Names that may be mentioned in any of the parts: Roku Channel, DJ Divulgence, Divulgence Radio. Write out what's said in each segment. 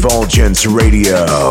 Divulgence Radio.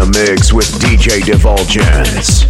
the mix with DJ Divulgence.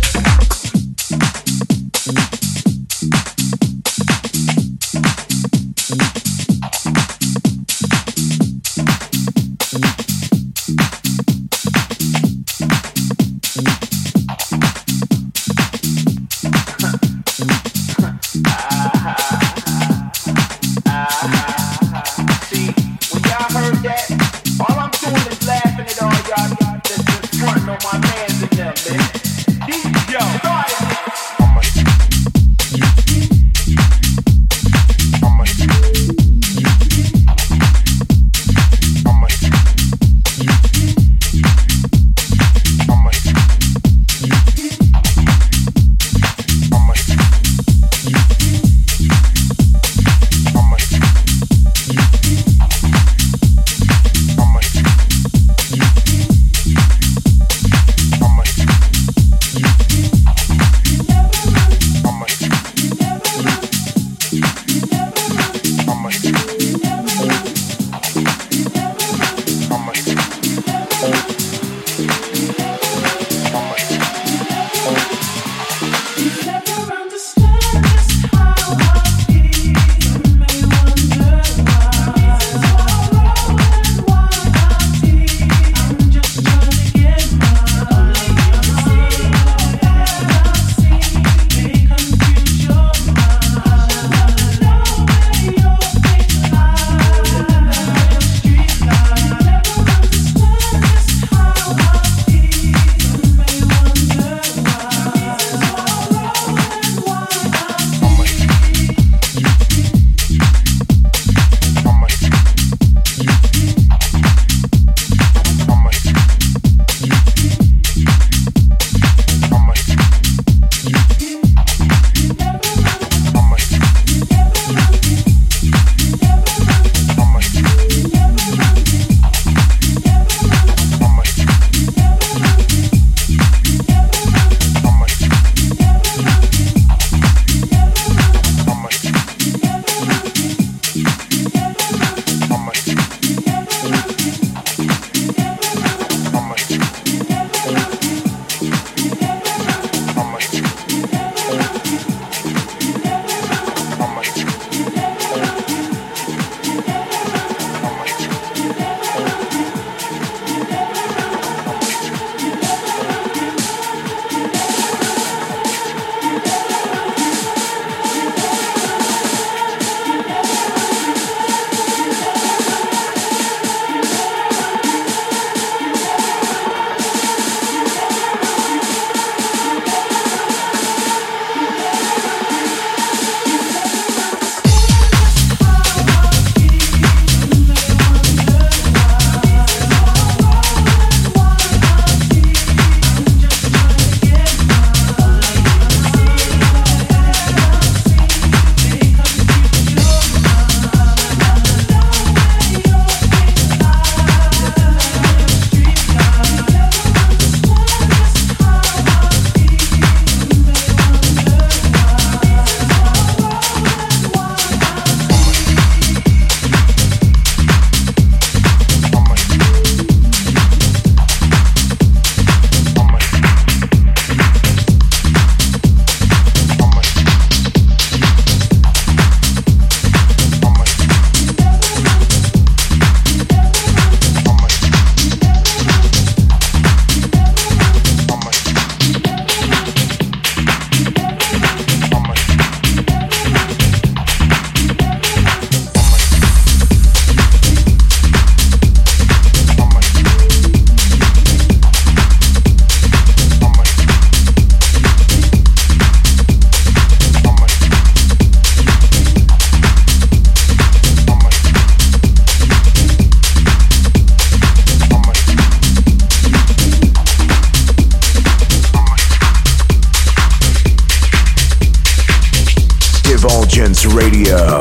Radio.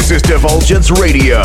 This is Divulgence Radio.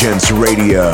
Divulgence Radio.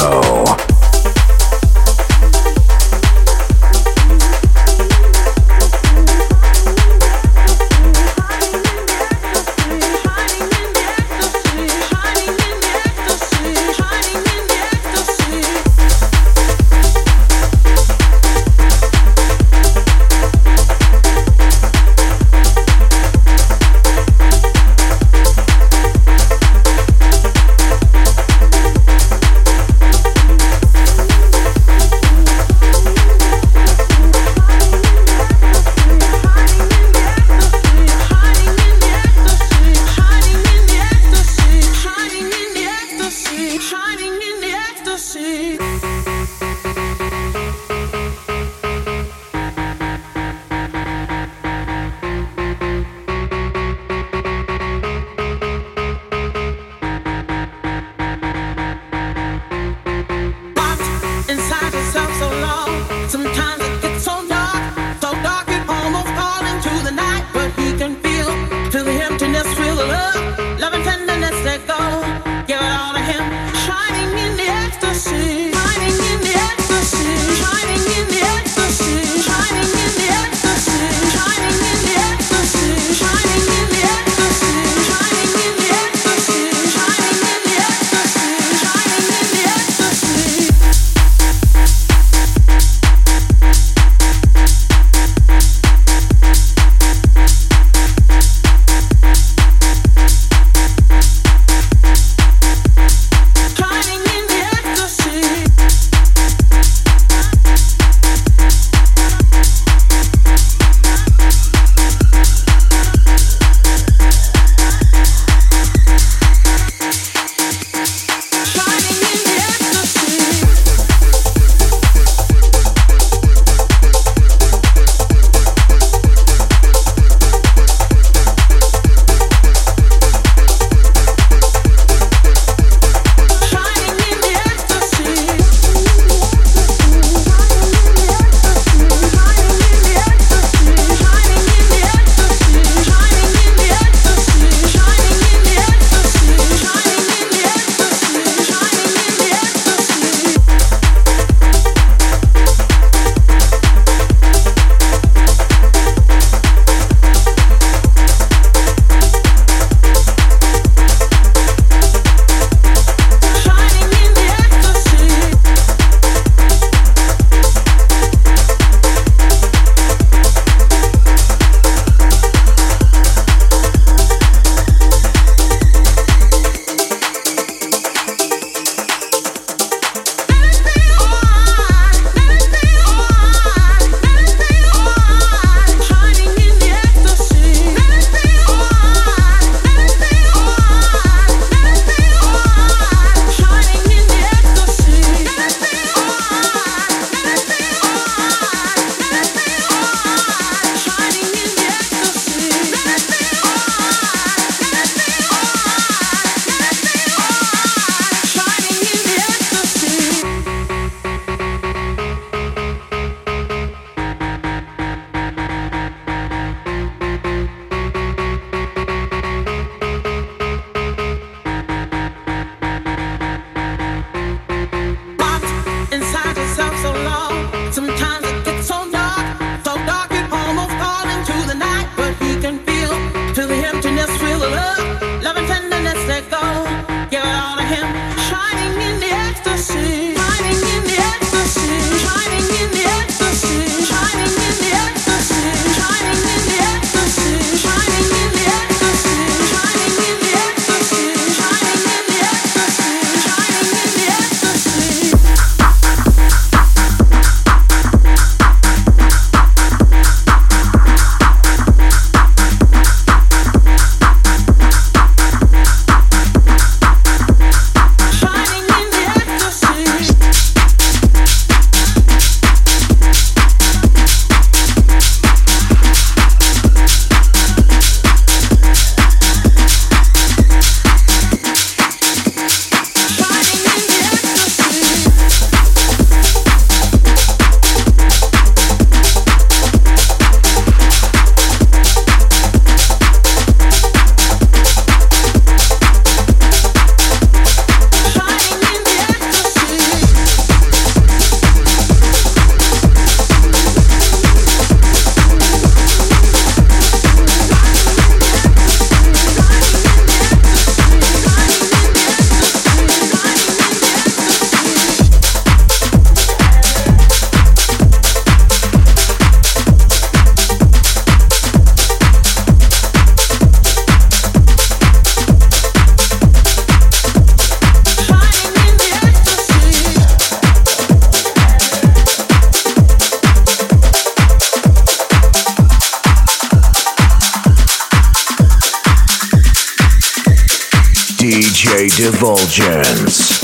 DJ Divulgence.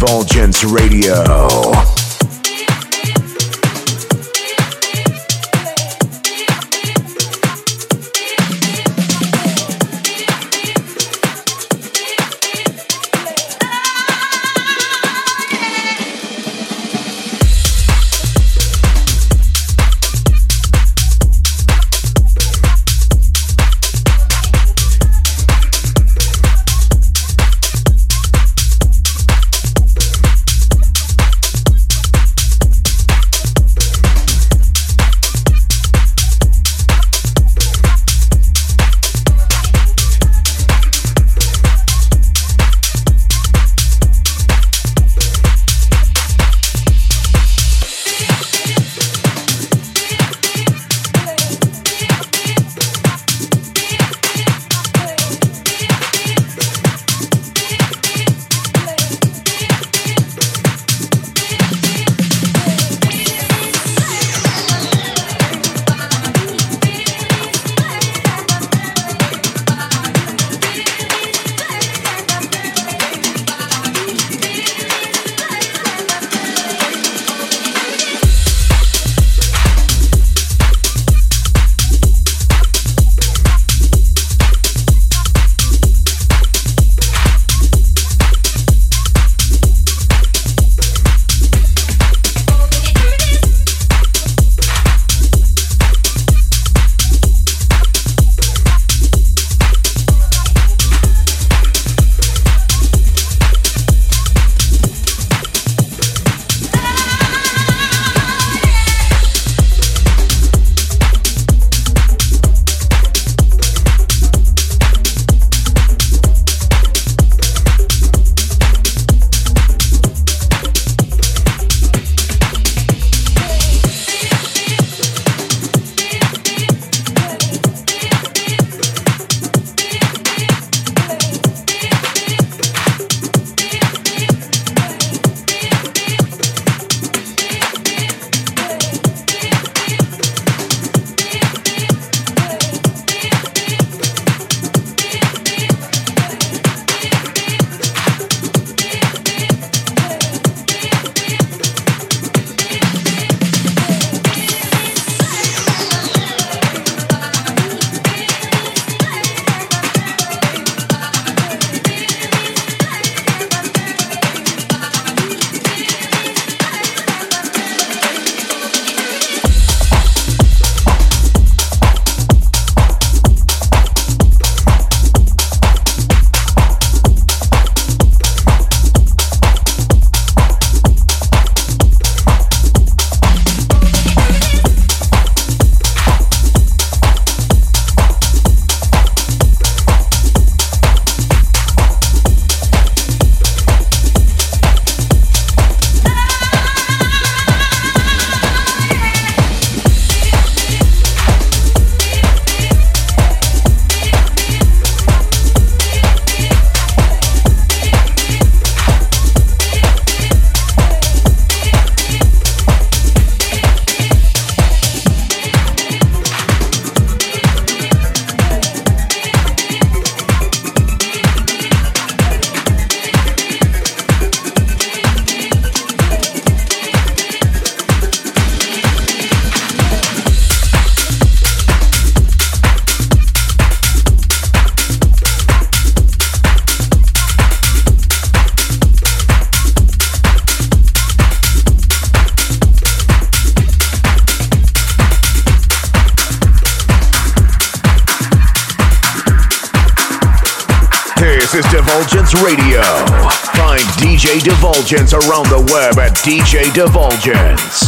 Divulgence Radio. This is Divulgence Radio. Find DJ Divulgence around the web at DJ Divulgence.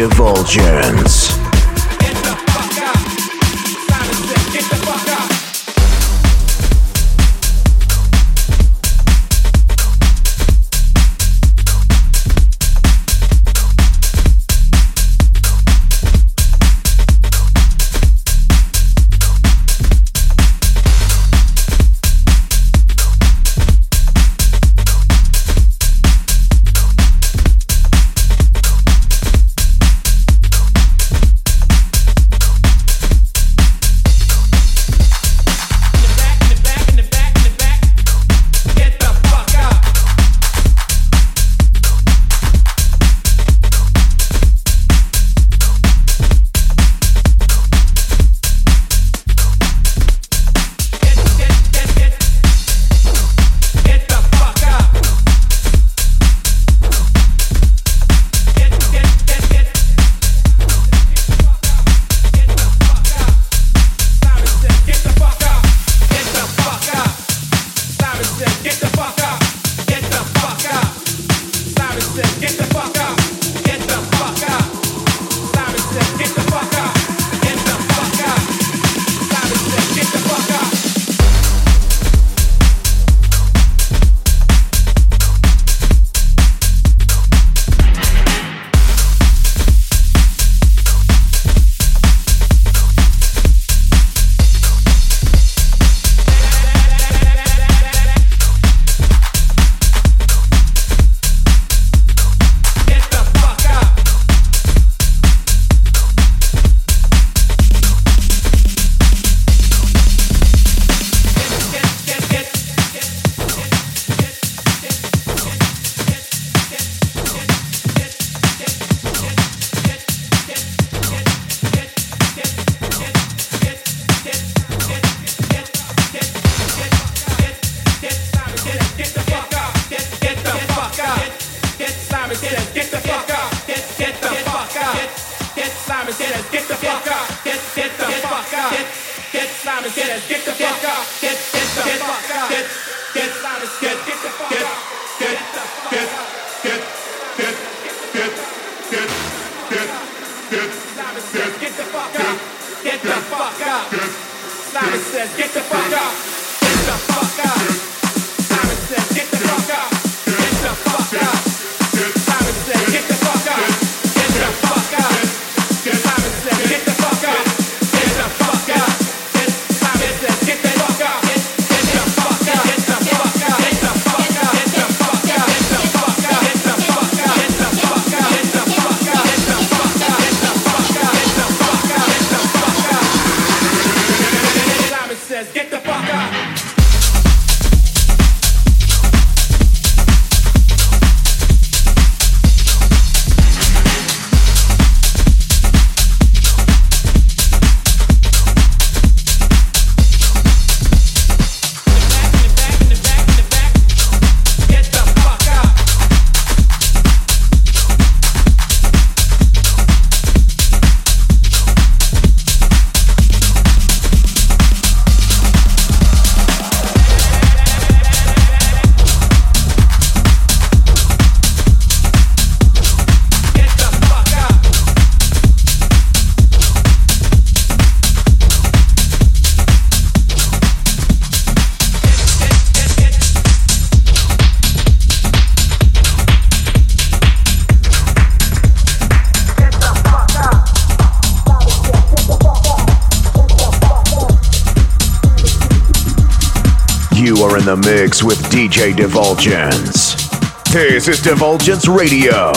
Divulgence. The mix with DJ Divulgence. This is Divulgence Radio.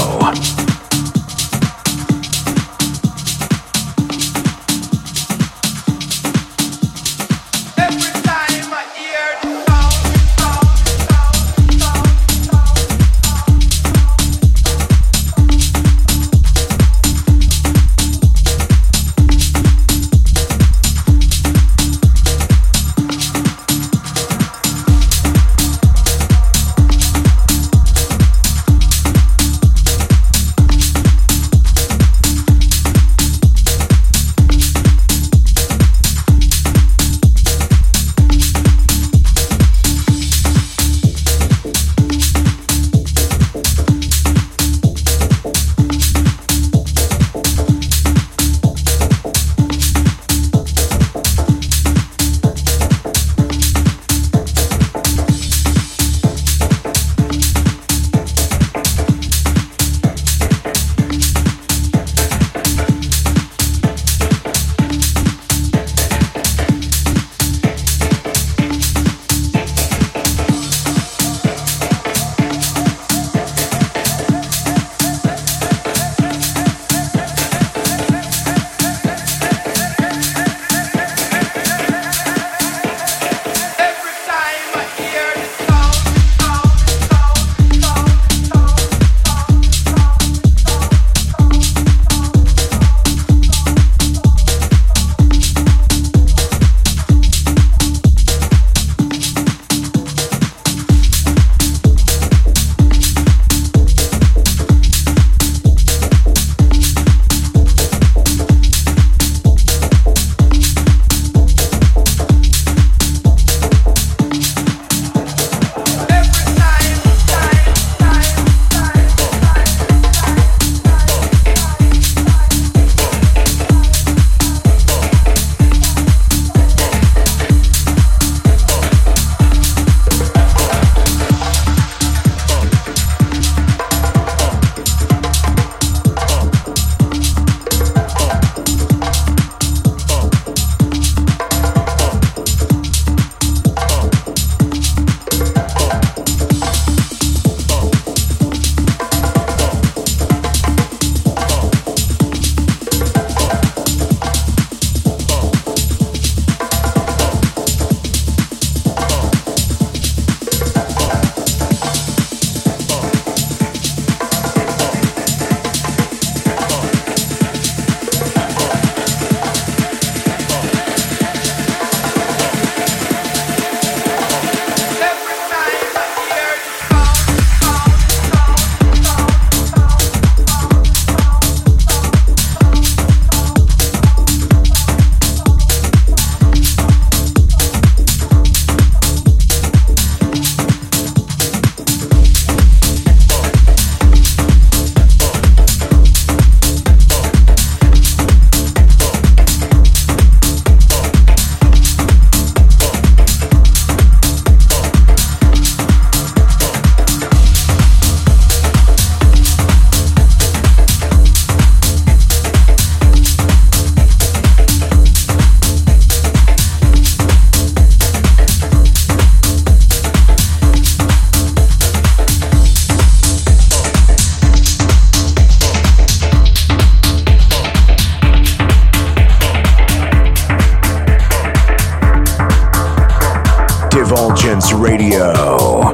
Divulgence Radio.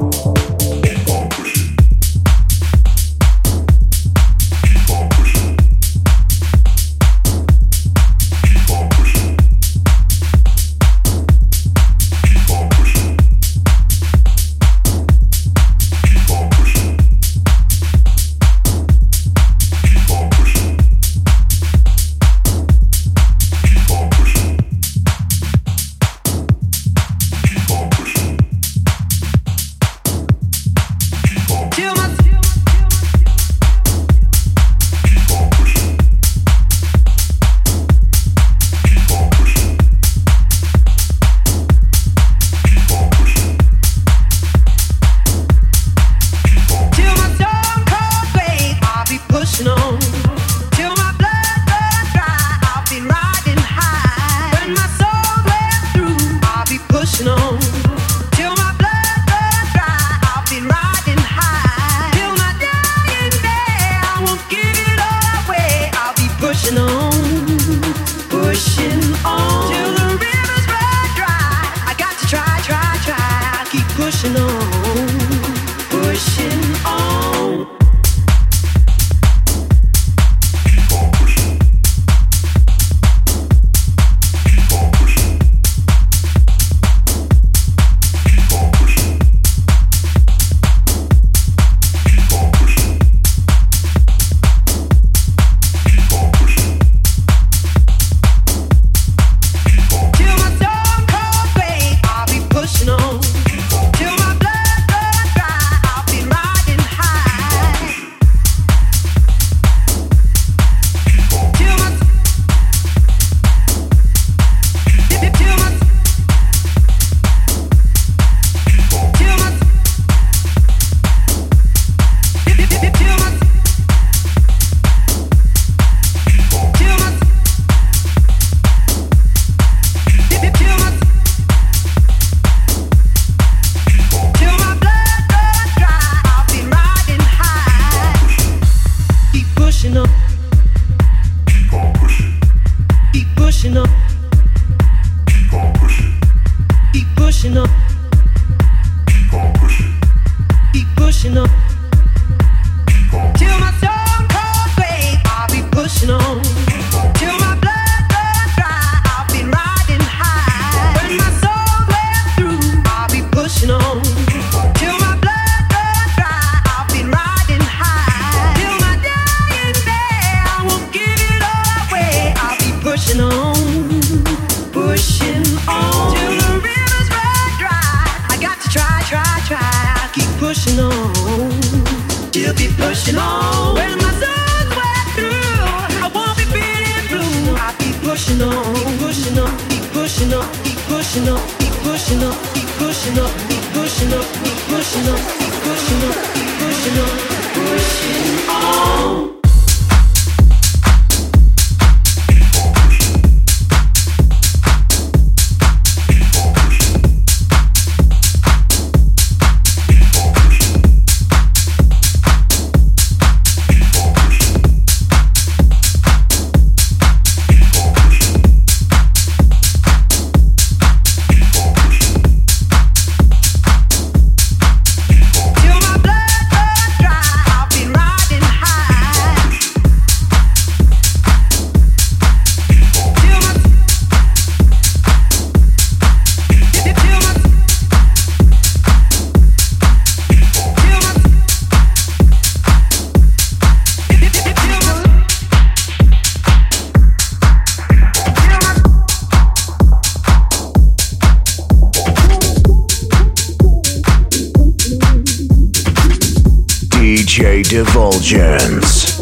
DJ Divulgence.